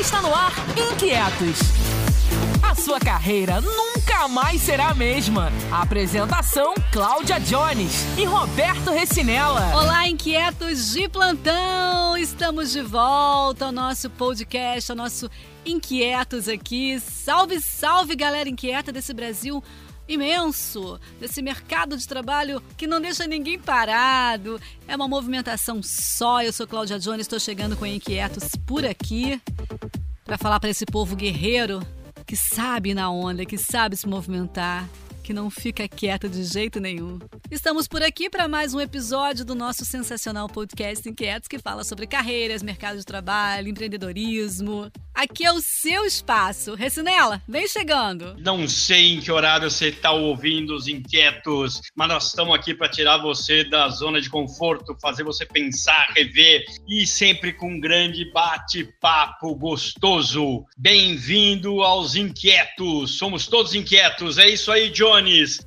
Está no ar Inquietos. A sua carreira nunca mais será a mesma. A apresentação, Cláudia Jones e Roberto Ressinella. Olá, Inquietos de plantão! Estamos de volta ao nosso podcast, ao nosso Inquietos aqui. Salve, salve, galera inquieta desse Brasil imenso, desse mercado de trabalho que não deixa ninguém parado. É uma movimentação só. Eu sou Cláudia Jones, estou chegando com Inquietos por aqui para falar para esse povo guerreiro que sabe ir na onda, que sabe se movimentar, que não fica quieto de jeito nenhum. Estamos por aqui para mais um episódio do nosso sensacional podcast Inquietos, que fala sobre carreiras, mercado de trabalho, empreendedorismo. Aqui é o seu espaço. Ressinella, vem chegando. Não sei em que horário você está ouvindo os Inquietos, mas nós estamos aqui para tirar você da zona de conforto, fazer você pensar, rever, e sempre com um grande bate-papo gostoso. Bem-vindo aos Inquietos. Somos todos inquietos. É isso aí, John.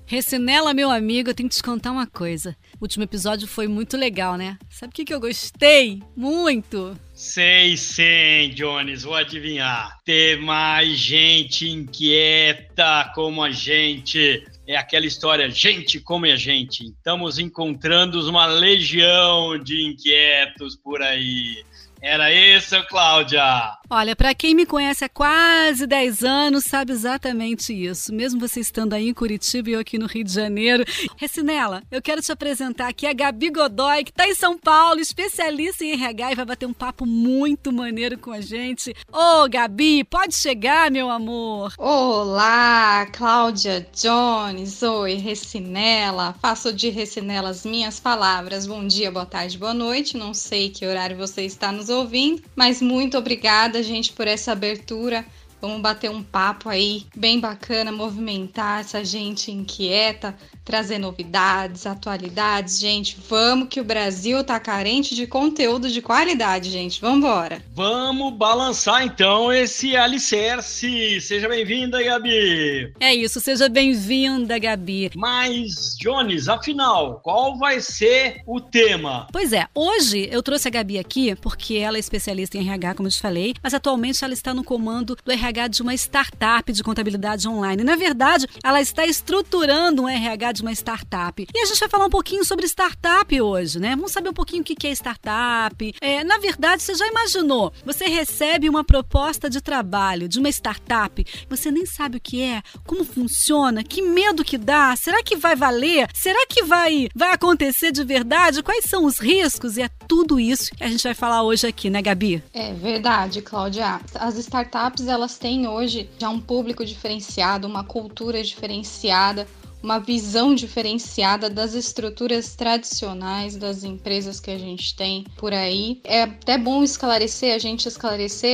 Ressinella, meu amigo, eu tenho que te contar uma coisa. O último episódio foi muito legal, né? Sabe o que eu gostei? Muito! Sei, sim, Jones, vou adivinhar. Ter mais gente inquieta como a gente. É aquela história, gente como a gente. Estamos encontrando uma legião de inquietos por aí. Era isso, Cláudia! Olha, para quem me conhece há quase 10 anos, sabe exatamente isso. Mesmo você estando aí em Curitiba e eu aqui no Rio de Janeiro. Ressinella, eu quero te apresentar aqui a Gabi Godoy, que está em São Paulo, especialista em RH, e vai bater um papo muito maneiro com a gente. Ô, Gabi, pode chegar, meu amor! Olá, Cláudia Jones! Oi, Ressinella! Faço de Ressinella as minhas palavras. Bom dia, boa tarde, boa noite. Não sei que horário você está nos ouvindo, mas muito obrigada, gente, por essa abertura. Vamos bater um papo aí bem bacana, movimentar essa gente inquieta, trazer novidades, atualidades, gente. Vamos que o Brasil tá carente de conteúdo de qualidade, gente. Vamos embora. Vamos balançar então esse alicerce. Seja bem-vinda, Gabi. É isso, seja bem-vinda, Gabi. Mas, Jones, afinal, qual vai ser o tema? Pois é, hoje eu trouxe a Gabi aqui porque ela é especialista em RH, como eu te falei, mas atualmente ela está no comando do RH de uma startup de contabilidade online. Na verdade, ela está estruturando um RH de uma startup. E a gente vai falar um pouquinho sobre startup hoje, né? Vamos saber um pouquinho o que é startup. Na verdade, você já imaginou? Você recebe uma proposta de trabalho de uma startup, você nem sabe o que é, como funciona, que medo que dá, será que vai valer? Será que vai acontecer de verdade? Quais são os riscos? E é tudo isso que a gente vai falar hoje aqui, né, Gabi? É verdade, Cláudia. As startups, elas têm hoje já um público diferenciado, uma cultura diferenciada, uma visão diferenciada das estruturas tradicionais das empresas que a gente tem por aí. É até bom esclarecer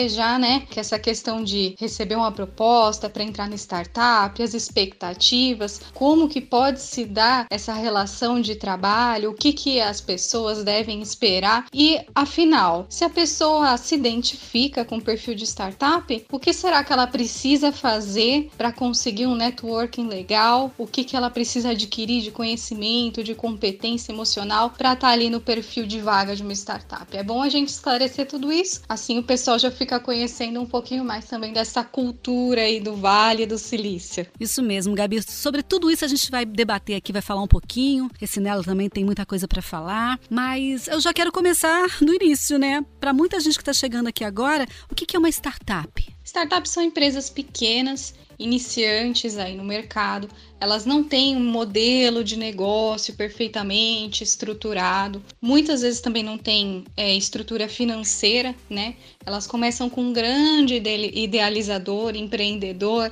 já, né, que essa questão de receber uma proposta para entrar na startup, as expectativas, como que pode se dar essa relação de trabalho, o que as pessoas devem esperar e, afinal, se a pessoa se identifica com o perfil de startup, o que será que ela precisa fazer para conseguir um networking legal, o que ela precisa adquirir de conhecimento, de competência emocional para estar ali no perfil de vaga de uma startup. É bom a gente esclarecer tudo isso, assim o pessoal já fica conhecendo um pouquinho mais também dessa cultura aí do Vale do Silício. Isso mesmo, Gabi. Sobre tudo isso a gente vai debater aqui, vai falar um pouquinho. Ressinella também tem muita coisa para falar, mas eu já quero começar do início, né? Para muita gente que está chegando aqui agora, o que é uma startup? Startups são empresas pequenas, iniciantes aí no mercado. Elas não têm um modelo de negócio perfeitamente estruturado. Muitas vezes também não têm estrutura financeira, né? Elas começam com um grande idealizador, empreendedor,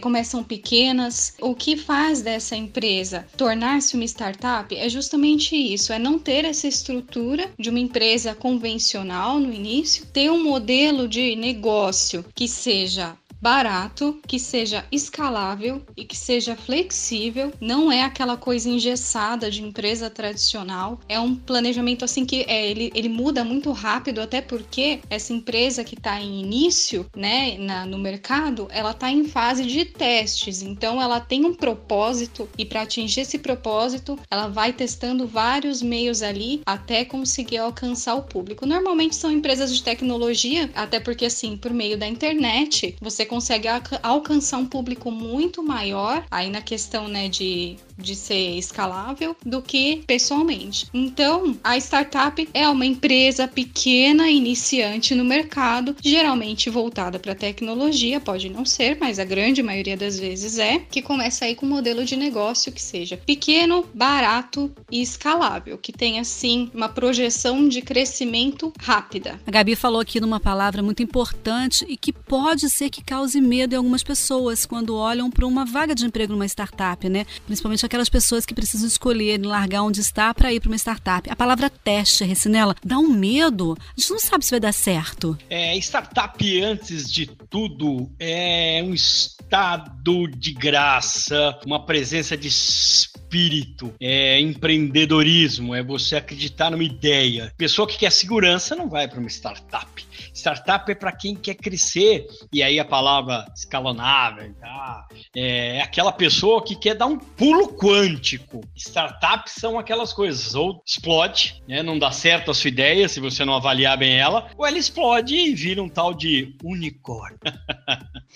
começam pequenas. O que faz dessa empresa tornar-se uma startup é justamente isso, é não ter essa estrutura de uma empresa convencional no início, ter um modelo de negócio que seja barato, que seja escalável e que seja flexível. Não é aquela coisa engessada de empresa tradicional. É um planejamento assim que ele muda muito rápido, até porque essa empresa que está em início, né, no mercado, ela está em fase de testes. Então, ela tem um propósito e para atingir esse propósito, ela vai testando vários meios ali até conseguir alcançar o público. Normalmente são empresas de tecnologia, até porque assim, por meio da internet, você consegue alcançar um público muito maior, aí na questão, né, de ser escalável, do que pessoalmente. Então, a startup é uma empresa pequena, iniciante no mercado, geralmente voltada para tecnologia, pode não ser, mas a grande maioria das vezes é, que começa aí com um modelo de negócio que seja pequeno, barato e escalável, que tenha, sim, uma projeção de crescimento rápida. A Gabi falou aqui numa palavra muito importante e que pode ser que cause medo em algumas pessoas quando olham para uma vaga de emprego numa startup, né? Principalmente aquelas pessoas que precisam escolher, largar onde está para ir para uma startup. A palavra teste, Ressinella, dá um medo? A gente não sabe se vai dar certo. Startup, antes de tudo, é um estado de graça, uma presença de espírito, é empreendedorismo, é você acreditar numa ideia. Pessoa que quer segurança não vai para uma startup. Startup é para quem quer crescer, e aí a palavra escalonável, tá? É aquela pessoa que quer dar um pulo quântico. Startups são aquelas coisas, ou explode, né? Não dá certo a sua ideia se você não avaliar bem ela, ou ela explode e vira um tal de unicórnio.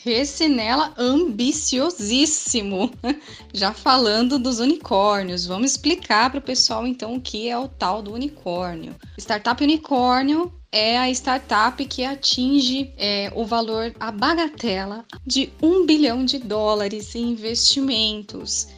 Ressinella, ambiciosíssimo, já falando dos unicórnios. Vamos explicar para o pessoal então o que é o tal do unicórnio. Startup unicórnio é a startup que atinge o valor, a bagatela, de $1 bilhão em investimentos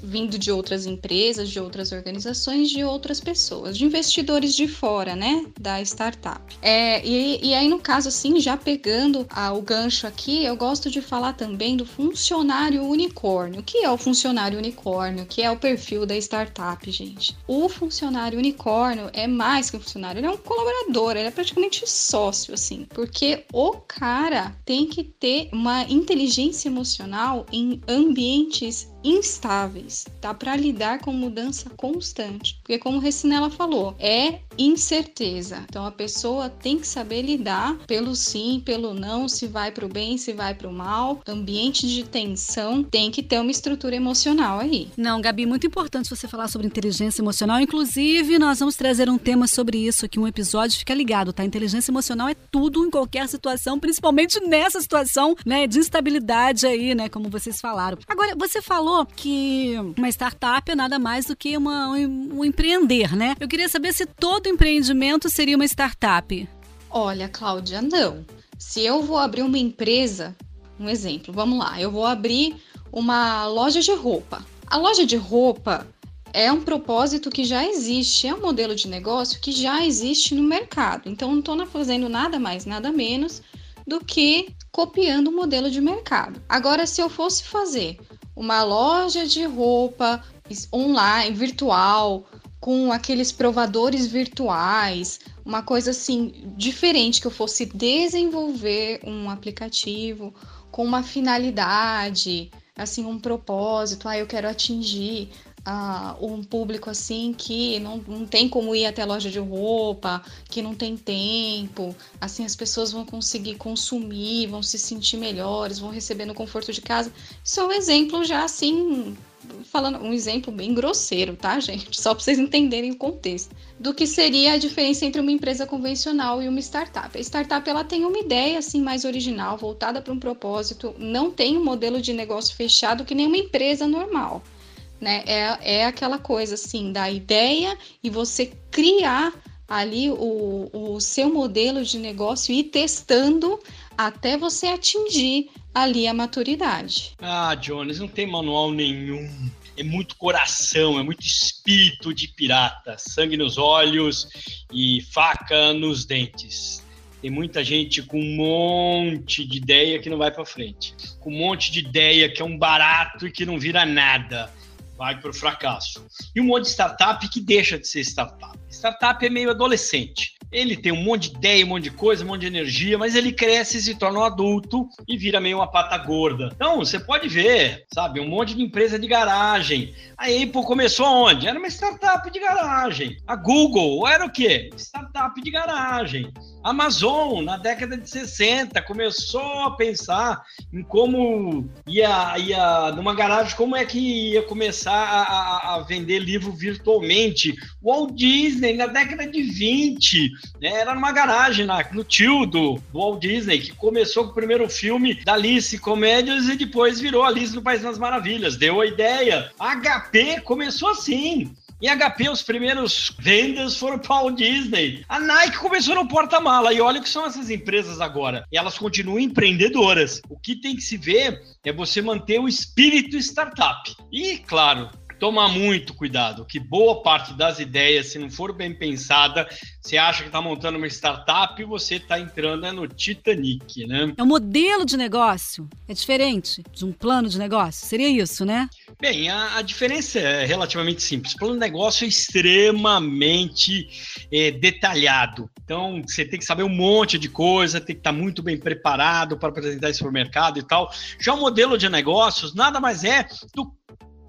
vindo de outras empresas, de outras organizações, de outras pessoas, de investidores de fora, né, da startup. E aí, no caso, assim, já pegando o gancho aqui, eu gosto de falar também do funcionário unicórnio. O que é o funcionário unicórnio? Que é o perfil da startup, gente. O funcionário unicórnio é mais que um funcionário, ele é um colaborador, ele é praticamente sócio, assim, porque o cara tem que ter uma inteligência emocional em ambientes instáveis, tá? Para lidar com mudança constante, porque como Ressinella falou, é incerteza. Então a pessoa tem que saber lidar pelo sim, pelo não, se vai pro bem, se vai pro mal. Ambiente de tensão, tem que ter uma estrutura emocional aí. Não, Gabi, muito importante você falar sobre inteligência emocional. Inclusive, nós vamos trazer um tema sobre isso aqui, um episódio, fica ligado, tá? Inteligência emocional é tudo em qualquer situação, principalmente nessa situação, né, de instabilidade aí, né, como vocês falaram. Agora, você falou que uma startup é nada mais do que um empreender, né? Eu queria saber se todo empreendimento seria uma startup. Olha, Cláudia, não. Se eu vou abrir uma empresa, um exemplo, vamos lá, eu vou abrir uma loja de roupa. A loja de roupa é um propósito que já existe, é um modelo de negócio que já existe no mercado. Então, não estou fazendo nada mais, nada menos do que copiando o modelo de mercado. Agora, se eu fosse fazer uma loja de roupa online, virtual, com aqueles provadores virtuais, uma coisa assim, diferente, que eu fosse desenvolver um aplicativo com uma finalidade, assim, um propósito, eu quero atingir um público assim que não tem como ir até a loja de roupa, que não tem tempo, assim as pessoas vão conseguir consumir, vão se sentir melhores, vão receber no conforto de casa. Isso é um exemplo já assim, falando um exemplo bem grosseiro, tá, gente? Só para vocês entenderem o contexto do que seria a diferença entre uma empresa convencional e uma startup. A startup, ela tem uma ideia assim mais original, voltada para um propósito, não tem um modelo de negócio fechado que nem uma empresa normal, né? É aquela coisa assim da ideia e você criar ali o seu modelo de negócio e ir testando até você atingir ali a maturidade. Jones, não tem manual nenhum. É muito coração, é muito espírito de pirata, sangue nos olhos e faca nos dentes. Tem muita gente com um monte de ideia que não vai para frente, com um monte de ideia que é um barato e que não vira nada. Vai para o fracasso. E um monte de startup que deixa de ser startup. Startup é meio adolescente. Ele tem um monte de ideia, um monte de coisa, um monte de energia, mas ele cresce e se torna um adulto e vira meio uma pata gorda. Então, você pode ver, sabe, um monte de empresa de garagem. A Apple começou aonde? Era uma startup de garagem. A Google era o quê? Startup de garagem. A Amazon, na década de 60, começou a pensar em como ia numa garagem, como é que ia começar a vender livro virtualmente. O Walt Disney, na década de 20, né, era numa garagem no tio do Walt Disney, que começou com o primeiro filme da Alice Comédias e depois virou Alice no País das Maravilhas. Deu a ideia. A HP começou assim. E HP, os primeiros vendas foram para o Disney. A Nike começou no porta-mala. E olha o que são essas empresas agora. E elas continuam empreendedoras. O que tem que se ver é você manter o espírito startup. E, claro, tomar muito cuidado, que boa parte das ideias, se não for bem pensada, você acha que está montando uma startup e você está entrando no Titanic, né? É um modelo de negócio, é diferente de um plano de negócio, seria isso, né? Bem, a diferença é relativamente simples. O plano de negócio é extremamente detalhado. Então, você tem que saber um monte de coisa, tem que estar muito bem preparado para apresentar isso para o mercado e tal. Já o modelo de negócios nada mais é do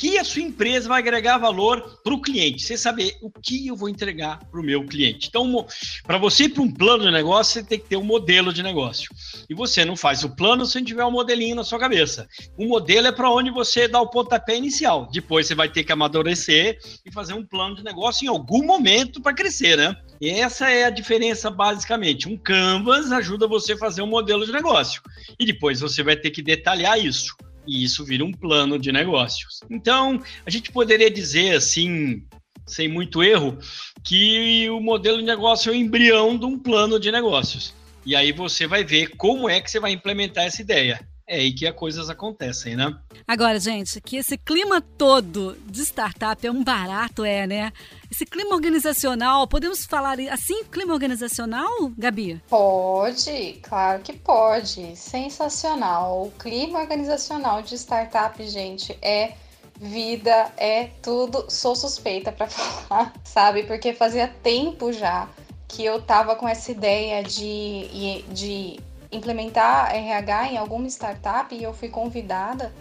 que a sua empresa vai agregar valor para o cliente. Você saber o que eu vou entregar para o meu cliente. Então, para você ir para um plano de negócio, você tem que ter um modelo de negócio. E você não faz o plano se não tiver um modelinho na sua cabeça. O modelo é para onde você dá o pontapé inicial. Depois você vai ter que amadurecer e fazer um plano de negócio em algum momento para crescer, né? E essa é a diferença, basicamente. Um canvas ajuda você a fazer um modelo de negócio. E depois você vai ter que detalhar isso. E isso vira um plano de negócios. Então, a gente poderia dizer, assim, sem muito erro, que o modelo de negócio é o embrião de um plano de negócios. E aí você vai ver como é que você vai implementar essa ideia. É aí que as coisas acontecem, né? Agora, gente, que esse clima todo de startup é um barato, né? Esse clima organizacional, podemos falar assim, clima organizacional, Gabi? Pode, claro que pode. Sensacional. O clima organizacional de startup, gente, é vida, é tudo. Sou suspeita para falar, sabe? Porque fazia tempo já que eu tava com essa ideia de implementar RH em alguma startup, e eu fui convidada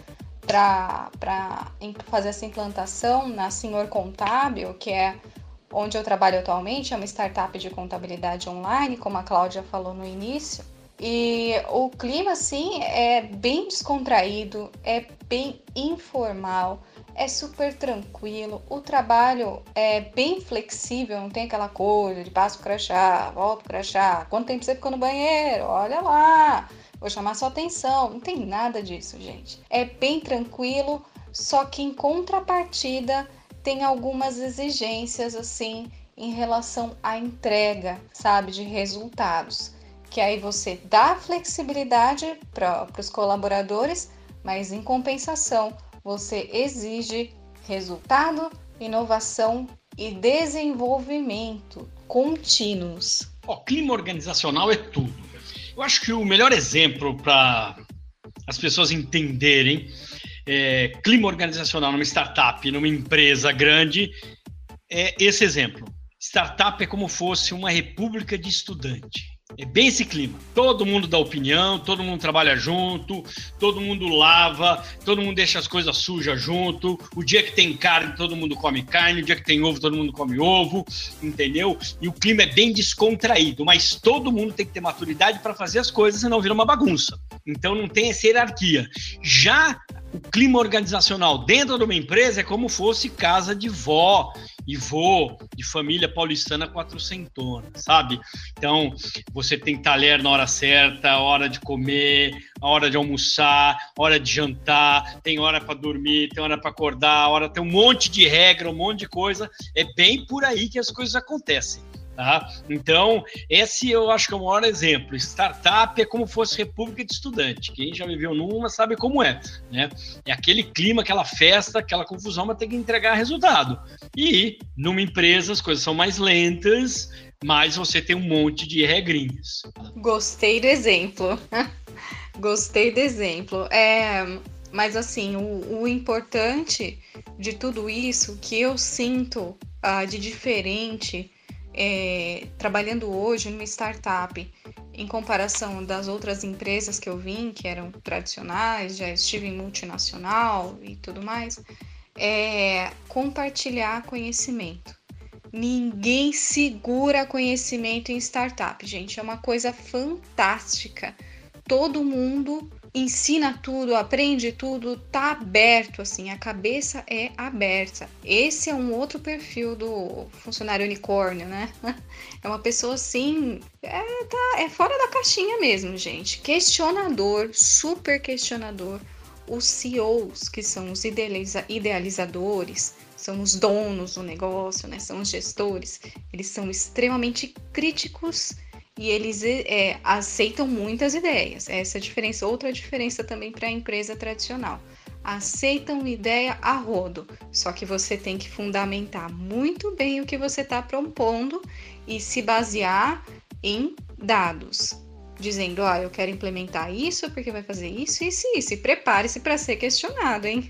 para fazer essa implantação na Senhor Contábil, que é onde eu trabalho atualmente, é uma startup de contabilidade online, como a Cláudia falou no início. E o clima, assim, é bem descontraído, é bem informal, é super tranquilo, o trabalho é bem flexível, não tem aquela coisa de passa o crachá, volta o crachá, quanto tempo você ficou no banheiro, olha lá, vou chamar sua atenção, não tem nada disso, gente. É bem tranquilo, só que em contrapartida tem algumas exigências, assim, em relação à entrega, sabe, de resultados. Que aí você dá flexibilidade para os colaboradores, mas em compensação você exige resultado, inovação e desenvolvimento contínuos. O clima organizacional é tudo. Eu acho que o melhor exemplo para as pessoas entenderem clima organizacional numa startup, numa empresa grande, é esse exemplo. Startup é como fosse uma república de estudante. É bem esse clima. Todo mundo dá opinião, todo mundo trabalha junto, todo mundo lava, todo mundo deixa as coisas sujas junto. O dia que tem carne, todo mundo come carne. O dia que tem ovo, todo mundo come ovo, entendeu? E o clima é bem descontraído, mas todo mundo tem que ter maturidade para fazer as coisas, senão vira uma bagunça. Então não tem essa hierarquia. Já o clima organizacional dentro de uma empresa é como fosse casa de vó e vô, de família paulistana quatrocentona, sabe? Então, você tem talher na hora certa, hora de comer, hora de almoçar, hora de jantar, tem hora para dormir, tem hora para acordar, hora tem um monte de regra, um monte de coisa. É bem por aí que as coisas acontecem, tá? Então, esse eu acho que é o maior exemplo. Startup é como fosse república de estudante. Quem já viveu numa sabe como é, né? É aquele clima, aquela festa, aquela confusão, mas tem que entregar resultado. E numa empresa as coisas são mais lentas, mas você tem um monte de regrinhas. Gostei do exemplo. Gostei do exemplo. Mas assim, o importante de tudo isso que eu sinto de diferente trabalhando hoje numa startup, em comparação das outras empresas que eu vim, que eram tradicionais, já estive em multinacional e tudo mais, é compartilhar conhecimento. Ninguém segura conhecimento em startup, gente, é uma coisa fantástica. Todo mundo ensina tudo, aprende tudo, tá aberto, assim, a cabeça é aberta. Esse é um outro perfil do funcionário unicórnio, né? É uma pessoa, assim, é fora da caixinha mesmo, gente. Questionador, super questionador. Os CEOs, que são os idealizadores, são os donos do negócio, né? São os gestores, eles são extremamente críticos e eles aceitam muitas ideias. Essa é a diferença. Outra diferença também para a empresa tradicional. Aceitam ideia a rodo, só que você tem que fundamentar muito bem o que você está propondo e se basear em dados. Dizendo, ó, eu quero implementar isso porque vai fazer isso, isso e isso. E prepare-se para ser questionado, hein?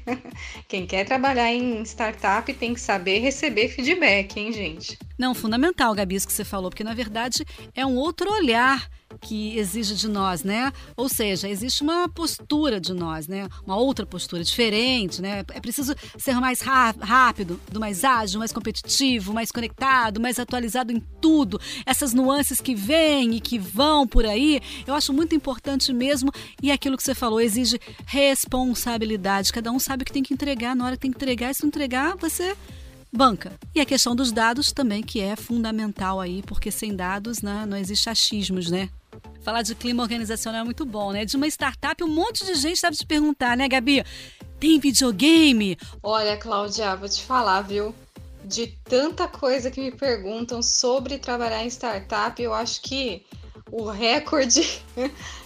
Quem quer trabalhar em startup tem que saber receber feedback, hein, gente? Não, fundamental, Gabi, isso que você falou, porque, na verdade, é um outro olhar que exige de nós, né? Ou seja, existe uma postura de nós, né? Uma outra postura diferente, né? É preciso ser mais rápido, mais ágil, mais competitivo, mais conectado, mais atualizado em tudo. Essas nuances que vêm e que vão por aí, eu acho muito importante mesmo. E aquilo que você falou exige responsabilidade. Cada um sabe o que tem que entregar na hora que tem que entregar. E se não entregar, você... banca. E a questão dos dados também, que é fundamental aí, porque sem dados, né, não existe achismos, né? Falar de clima organizacional é muito bom, né? De uma startup, um monte de gente deve te perguntar, né, Gabi? Tem videogame? Olha, Cláudia, vou te falar, viu? De tanta coisa que me perguntam sobre trabalhar em startup, eu acho que o recorde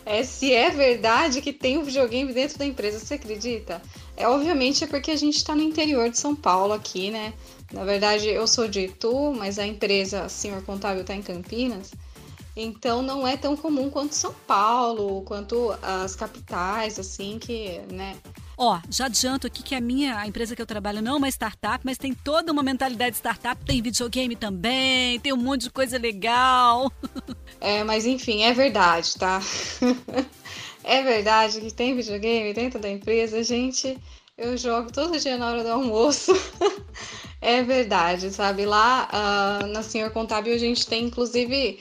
é se é verdade que tem um videogame dentro da empresa, você acredita? Obviamente é porque a gente está no interior de São Paulo aqui, né? Na verdade, eu sou de Itu, mas a empresa Senhor Contábil está em Campinas. Então, não é tão comum quanto São Paulo, quanto as capitais, assim, que, né? Ó, já adianto aqui que a empresa que eu trabalho não é uma startup, mas tem toda uma mentalidade de startup, tem videogame também, tem um monte de coisa legal. Mas enfim, é verdade, tá? É verdade que tem videogame dentro da empresa, gente, eu jogo todo dia na hora do almoço, é verdade, sabe? Lá na Senhor Contábil a gente tem, inclusive,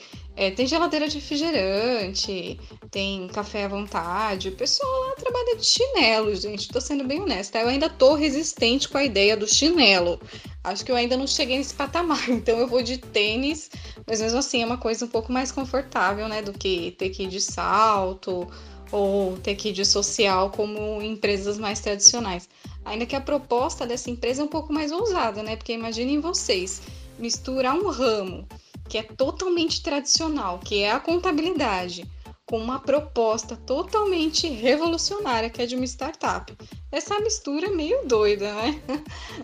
tem geladeira de refrigerante, tem café à vontade, o pessoal lá trabalha de chinelo, gente, tô sendo bem honesta, eu ainda tô resistente com a ideia do chinelo, acho que eu ainda não cheguei nesse patamar, então eu vou de tênis, mas mesmo assim é uma coisa um pouco mais confortável, né, do que ter que ir de salto, ou ter que ir de social como empresas mais tradicionais. Ainda que a proposta dessa empresa é um pouco mais ousada, né? Porque imaginem vocês, misturar um ramo que é totalmente tradicional, que é a contabilidade, com uma proposta totalmente revolucionária, que é de uma startup. Essa mistura é meio doida, né?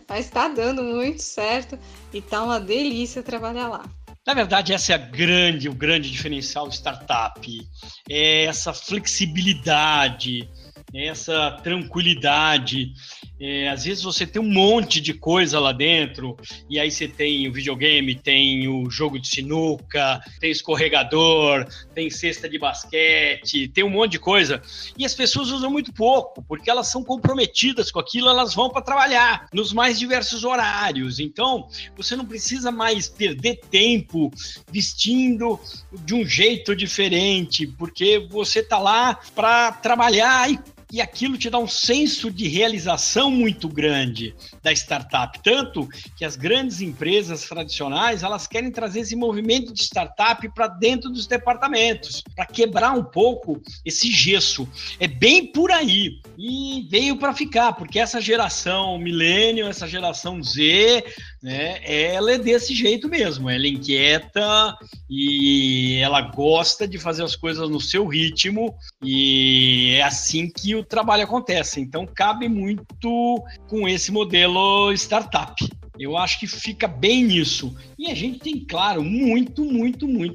Mas tá dando muito certo e tá uma delícia trabalhar lá. Na verdade, essa é o grande diferencial do startup, é essa flexibilidade, é essa tranquilidade. Às vezes você tem um monte de coisa lá dentro, e aí você tem o videogame, tem o jogo de sinuca, tem escorregador, tem cesta de basquete, tem um monte de coisa. E as pessoas usam muito pouco, porque elas são comprometidas com aquilo, elas vão para trabalhar nos mais diversos horários. Então, você não precisa mais perder tempo vestindo de um jeito diferente, porque você está lá para trabalhar e aquilo te dá um senso de realização muito grande da startup, tanto que as grandes empresas tradicionais, elas querem trazer esse movimento de startup para dentro dos departamentos, para quebrar um pouco esse gesso. É bem por aí, e veio para ficar, porque essa geração millennial, essa geração Z, né, ela é desse jeito mesmo, ela é inquieta e ela gosta de fazer as coisas no seu ritmo, e é assim que o trabalho acontece, então cabe muito com esse modelo startup. Eu acho que fica bem nisso. E a gente tem, claro, muito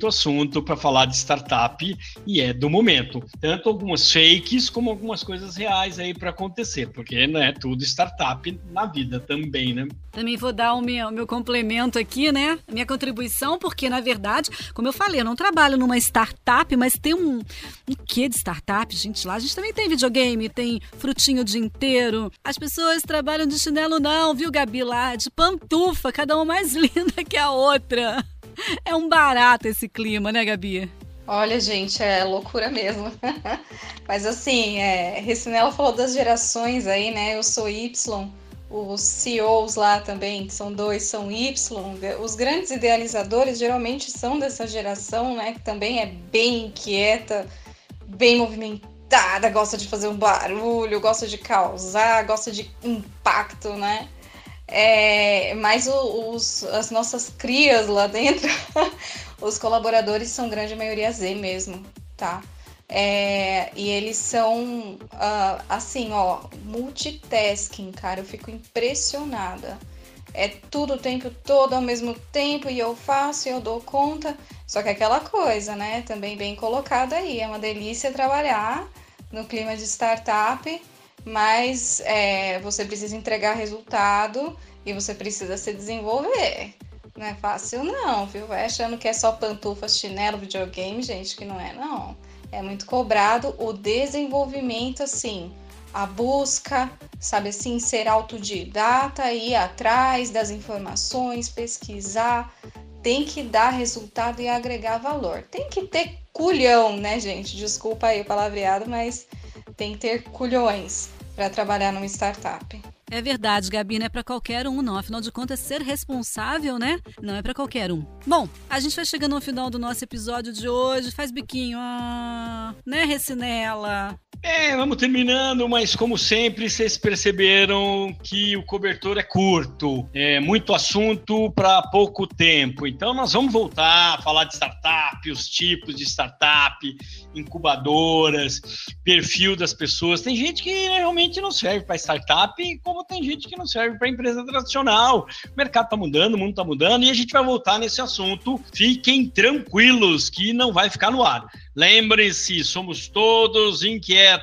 assunto para falar de startup, e é do momento. Tanto algumas fakes como algumas coisas reais aí para acontecer, porque não é tudo startup na vida também, né? Também vou dar o meu complemento aqui, né? A minha contribuição, porque, na verdade, como eu falei, eu não trabalho numa startup, mas tem um quê de startup, gente? Lá a gente também tem videogame, tem frutinho o dia inteiro. As pessoas trabalham de chinelo não, viu, Gabi? Lá de pantufa, cada uma mais linda que a outra. É um barato esse clima, né, Gabi? Olha, gente, é loucura mesmo. Mas assim, Ressinella falou das gerações aí, né? Eu sou Y, os CEOs lá também, que são dois, são Y. Os grandes idealizadores geralmente são dessa geração, né? Que também é bem inquieta, bem movimentada, gosta de fazer um barulho, gosta de causar, gosta de impacto, né? Mas as nossas crias lá dentro, os colaboradores são grande maioria Z mesmo, tá? E eles são, assim, ó, multitasking, cara, eu fico impressionada. É tudo o tempo todo ao mesmo tempo e eu faço e eu dou conta. Só que aquela coisa, né, também bem colocada aí, é uma delícia trabalhar no clima de startup. Mas você precisa entregar resultado e você precisa se desenvolver. Não é fácil não, viu? Vai achando que é só pantufa, chinelo, videogame, gente, que não é não. É muito cobrado o desenvolvimento, assim, a busca, sabe assim, ser autodidata, ir atrás das informações, pesquisar. Tem que dar resultado e agregar valor. Tem que ter culhão, né, gente? Desculpa aí o palavreado, mas tem que ter culhões para trabalhar numa startup. É verdade, Gabi, não é para qualquer um, não. Afinal de contas, ser responsável, né? Não é para qualquer um. Bom, a gente vai chegando ao final do nosso episódio de hoje. Faz biquinho, né, Ressinella? Vamos terminando, mas como sempre, vocês perceberam que o cobertor é curto. É muito assunto para pouco tempo. Então, nós vamos voltar a falar de startup, os tipos de startup, incubadoras, perfil das pessoas. Tem gente que realmente não serve para startup, como tem gente que não serve para empresa tradicional. O mercado está mudando, o mundo está mudando, e a gente vai voltar nesse assunto. Fiquem tranquilos que não vai ficar no ar. Lembrem-se, somos todos inquietos.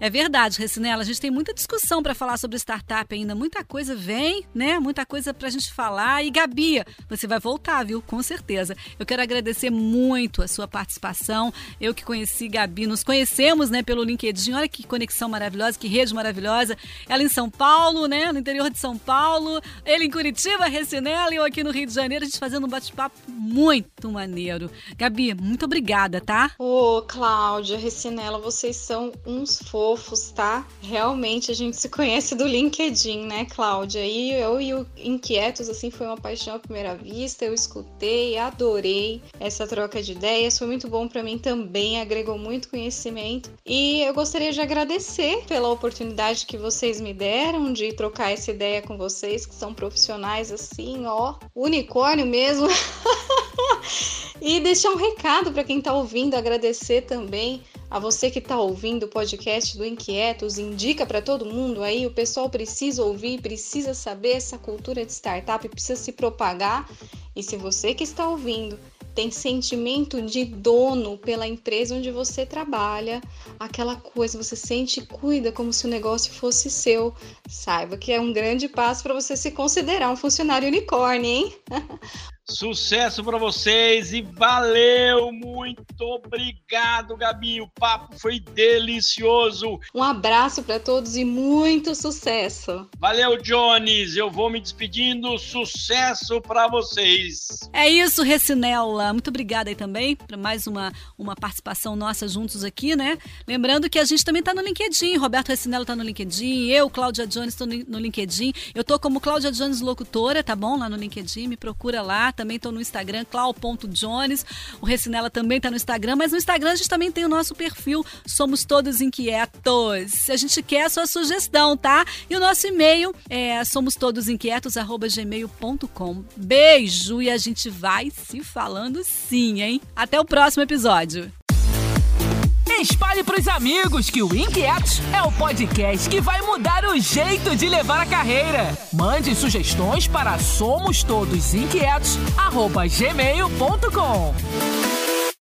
É verdade, Ressinella, a gente tem muita discussão para falar sobre startup ainda, muita coisa vem, né? Muita coisa para a gente falar. E Gabi, você vai voltar, viu? Com certeza. Eu quero agradecer muito a sua participação. Eu que conheci Gabi, nos conhecemos, né? Pelo LinkedIn. Olha que conexão maravilhosa, que rede maravilhosa. Ela em São Paulo, né? No interior de São Paulo. Ele em Curitiba, Ressinella, e eu aqui no Rio de Janeiro, a gente fazendo um bate-papo muito maneiro. Gabi, muito obrigada, tá? Ô, Cláudia, Ressinella, vocês são uns fofos, tá? Realmente, a gente se conhece do LinkedIn, né, Cláudia? E eu e o Inquietos, assim, foi uma paixão à primeira vista. Eu escutei, adorei essa troca de ideias. Foi muito bom pra mim também, agregou muito conhecimento. E eu gostaria de agradecer pela oportunidade que vocês me deram de trocar essa ideia com vocês, que são profissionais, assim, ó, unicórnio mesmo. E deixar um recado para quem está ouvindo, agradecer também a você que está ouvindo o podcast do Inquietos, indica para todo mundo aí, o pessoal precisa ouvir, precisa saber essa cultura de startup, precisa se propagar. E se você que está ouvindo tem sentimento de dono pela empresa onde você trabalha, aquela coisa, você sente e cuida como se o negócio fosse seu, saiba que é um grande passo para você se considerar um funcionário unicórnio, hein? Sucesso para vocês e valeu, muito obrigado, Gabi, o papo foi delicioso. Um abraço para todos e muito sucesso. Valeu, Jones, eu vou me despedindo, sucesso para vocês. É isso, Ressinella, muito obrigada aí também para mais uma participação nossa juntos aqui, né? Lembrando que a gente também tá no LinkedIn, Roberto Ressinella tá no LinkedIn, eu, Cláudia Jones, tô no LinkedIn, eu tô como Cláudia Jones Locutora, tá bom? Lá no LinkedIn, me procura lá. Também estou no Instagram, clau.jones. O Ressinella também está no Instagram, mas no Instagram a gente também tem o nosso perfil Somos Todos Inquietos. A gente quer a sua sugestão, tá? E o nosso e-mail é somostodosinquietos@gmail.com. Beijo e a gente vai se falando sim, hein? Até o próximo episódio. Espalhe pros amigos que o Inquietos é o podcast que vai mudar o jeito de levar a carreira. Mande sugestões para somostodosinquietos@gmail.com.